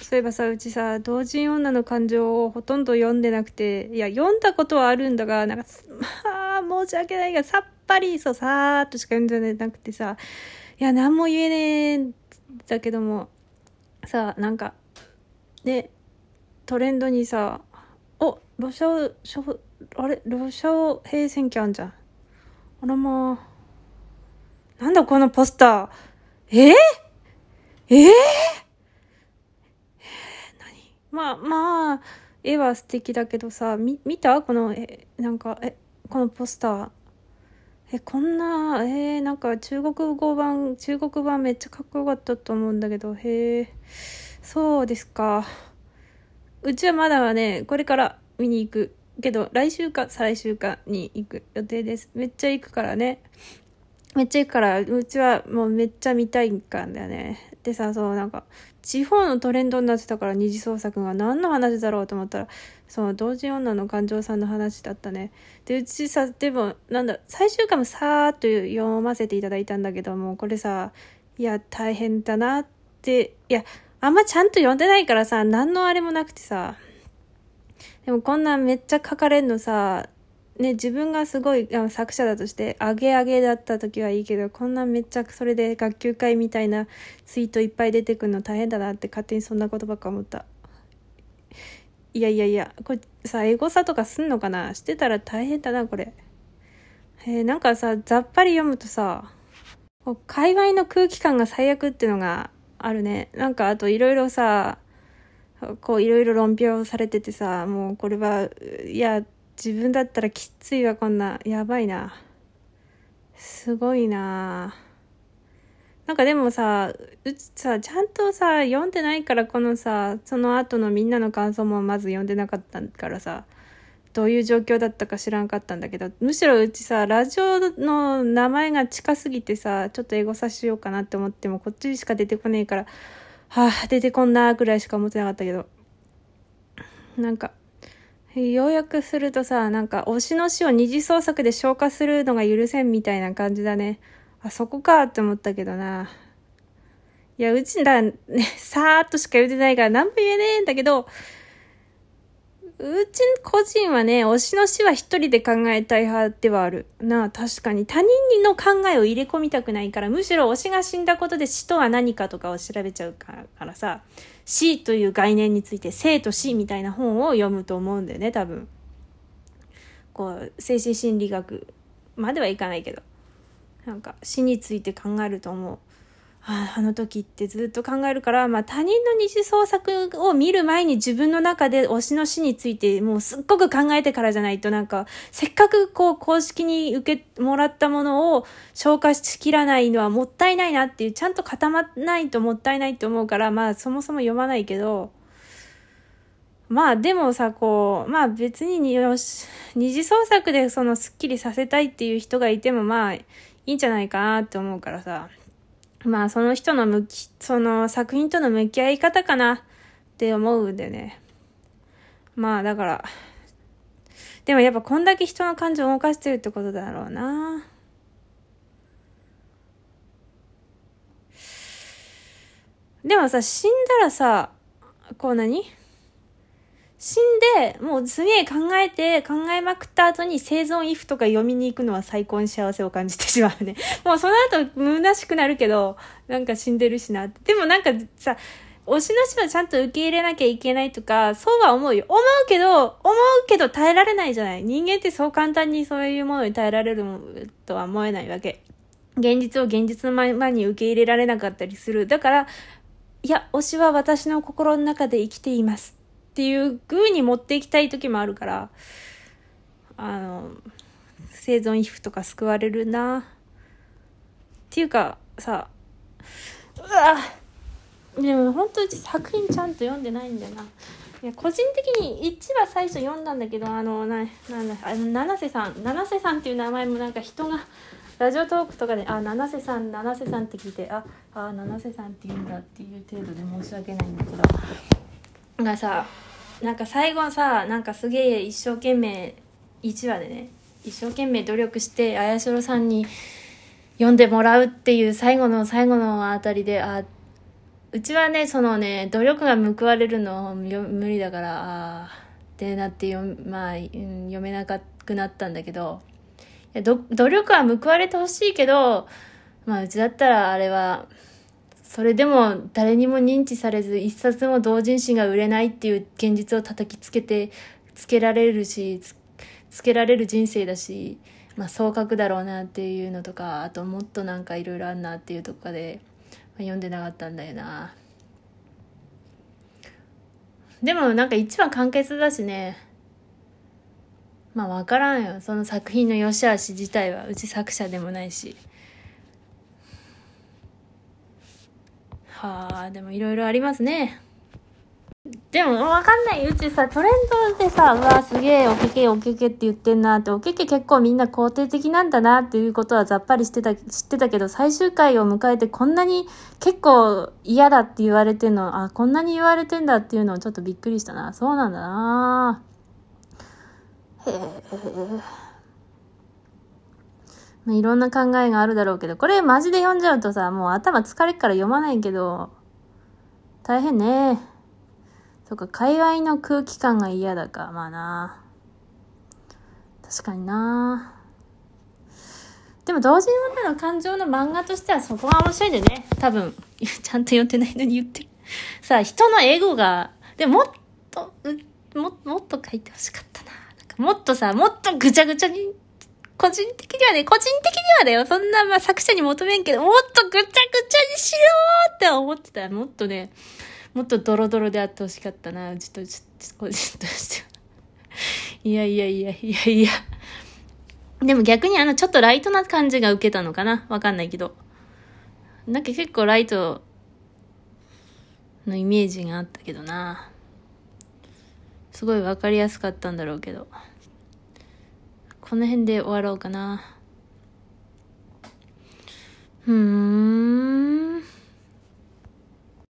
そういえばさ、うちさ、同人女の感情をほとんど読んでなくて、いや、読んだことはあるんだが、なんか、まあ、申し訳ないが、さっぱり、そう、さーっとしか読んでなくてさ、いや、なんも言えねえんだけども、さ、なんか、ね、トレンドにさ、ロシャオ平選挙あんじゃん。あらまあ、なんだこのポスター。まあ絵は素敵だけどさ、見たこのなんかこのポスター、こんななんか中国語版めっちゃかっこよかったと思うんだけど、そうですか。うちはまだはね、これから見に行くけど、来週か再来週かに行く予定です。めっちゃ行くからうちはもうめっちゃ見たいんだよね。でさ、そう、なんか地方のトレンドになってたから、二次創作が何の話だろうと思ったら、その同人女の感情さんの話だったね。で、うちさ、でもなんだ、最終回もさーっと読ませていただいたんだけども、これさ、いや大変だなって、いやあんまちゃんと読んでないからさ、何のあれもなくてさ、でもこんなめっちゃ書かれんのさね、自分がすごい作者だとしてアゲアゲだった時はいいけど、こんなめっちゃそれで学級会みたいなツイートいっぱい出てくるの大変だなって、勝手にそんなことばっか思った。いやこれさ、エゴサとかすんのかな、してたら大変だなこれ。なんかさ、ざっぱり読むとさ、界隈の空気感が最悪っていうのがあるね。なんかあといろいろさ、こういろいろ論評されててさ、もうこれはいや自分だったらきついわ、こんなやばいな、すごいな。なんかでもさ、うちさ、ちゃんとさ読んでないから、このさ、その後のみんなの感想もまず読んでなかったからさ、どういう状況だったか知らんかったんだけど、むしろうちさ、ラジオの名前が近すぎてさ、ちょっとエゴサしようかなって思ってもこっちしか出てこねえから、出てこんなーくらいしか思ってなかったけど、なんか要約するとさ、なんか推しの死を二次創作で消化するのが許せんみたいな感じだね。あそこかって思ったけどな。いや、うちらね、さーっとしか言ってないから何も言えねえんだけど、うち個人はね、推しの死は一人で考えたい派ではあるな。確かに他人の考えを入れ込みたくないから、むしろ推しが死んだことで死とは何かとかを調べちゃうからさ、死という概念について生と死みたいな本を読むと思うんだよね、多分。こう精神心理学まではいかないけど、なんか死について考えると思う。あの時ってずっと考えるから、まあ、他人の二次創作を見る前に自分の中で推しの死についてもうすっごく考えてからじゃないと、なんかせっかくこう公式にもらったものを消化しきらないのはもったいないなっていう、ちゃんと固まないともったいないと思うから、まあそもそも読まないけど、まあでもさ、こう、まあ別に二次創作でそのスッキリさせたいっていう人がいてもまあいいんじゃないかなって思うからさ、まあその人のその作品との向き合い方かなって思うんだよね。まあだから、でもやっぱこんだけ人の感情を動かしてるってことだろうな。でもさ、死んだらさ、こう死んで、もうすげえ考えまくった後に生存 if とか読みに行くのは最高に幸せを感じてしまうね。もうその後虚しくなるけど、なんか死んでるしな。でもなんかさ、推しの死はちゃんと受け入れなきゃいけないとか、そうは思うよ。思うけど耐えられないじゃない。人間ってそう簡単にそういうものに耐えられるとは思えないわけ。現実を現実のままに受け入れられなかったりする。だから、いや、推しは私の心の中で生きています。っていう風に持っていきたい時もあるから、生存皮膚とか救われるなっていうかさ、でも本当に作品ちゃんと読んでないんだよな。いや、個人的に1は最初読んだんだけど、七瀬さんっていう名前もなんか人がラジオトークとかで七瀬さんって聞いて、七瀬さんって言うんだっていう程度で申し訳ないんだけどがさ、なんか最後さ、なんかすげえ一生懸命、1話でね、一生懸命努力して綾代さんに読んでもらうっていう最後のあたりで、うちはね、そのね、努力が報われるの無理だからってなって読めなくなったんだけど、いや努力は報われてほしいけど、まあうちだったらあれはそれでも誰にも認知されず、一冊も同人誌が売れないっていう現実を叩きつけられる人生だし、まあそう書くだろうなっていうのとか、あともっとなんかいろいろあんなっていうとかで読んでなかったんだよな。でもなんか一番簡潔だしね、まあ分からんよ、その作品の良し悪し自体は。うち作者でもないし。はあ、でもいろいろありますね。でも分かんない、うちさ、トレンドでさ、うわすげえおけけおけけって言ってんなって、おけけ結構みんな肯定的なんだなっていうことはざっぱり知ってたけど、最終回を迎えてこんなに結構嫌だって言われてんの、あ、こんなに言われてんだっていうのをちょっとびっくりしたな。そうなんだな。へえ。いろんな考えがあるだろうけど、これマジで読んじゃうとさ、もう頭疲れっから読まないけど、大変ね。とか、界隈の空気感が嫌だか、まあな。確かにな。でも同人女の感情の漫画としてはそこが面白いんでね、多分。ちゃんと読んでないのに言ってる。さあ、人のエゴが、でもっと、もっと書いてほしかったな。なんかもっとさ、もっとぐちゃぐちゃに、個人的にはだよ。そんな、まあ、作者に求めんけど、もっとぐちゃぐちゃにしようって思ってた。もっとね、もっとドロドロであってほしかったな。うちと、個人としては。いや。でも逆にちょっとライトな感じが受けたのかな。わかんないけど。なんか結構ライトのイメージがあったけどな。すごいわかりやすかったんだろうけど。この辺で終わろうかな。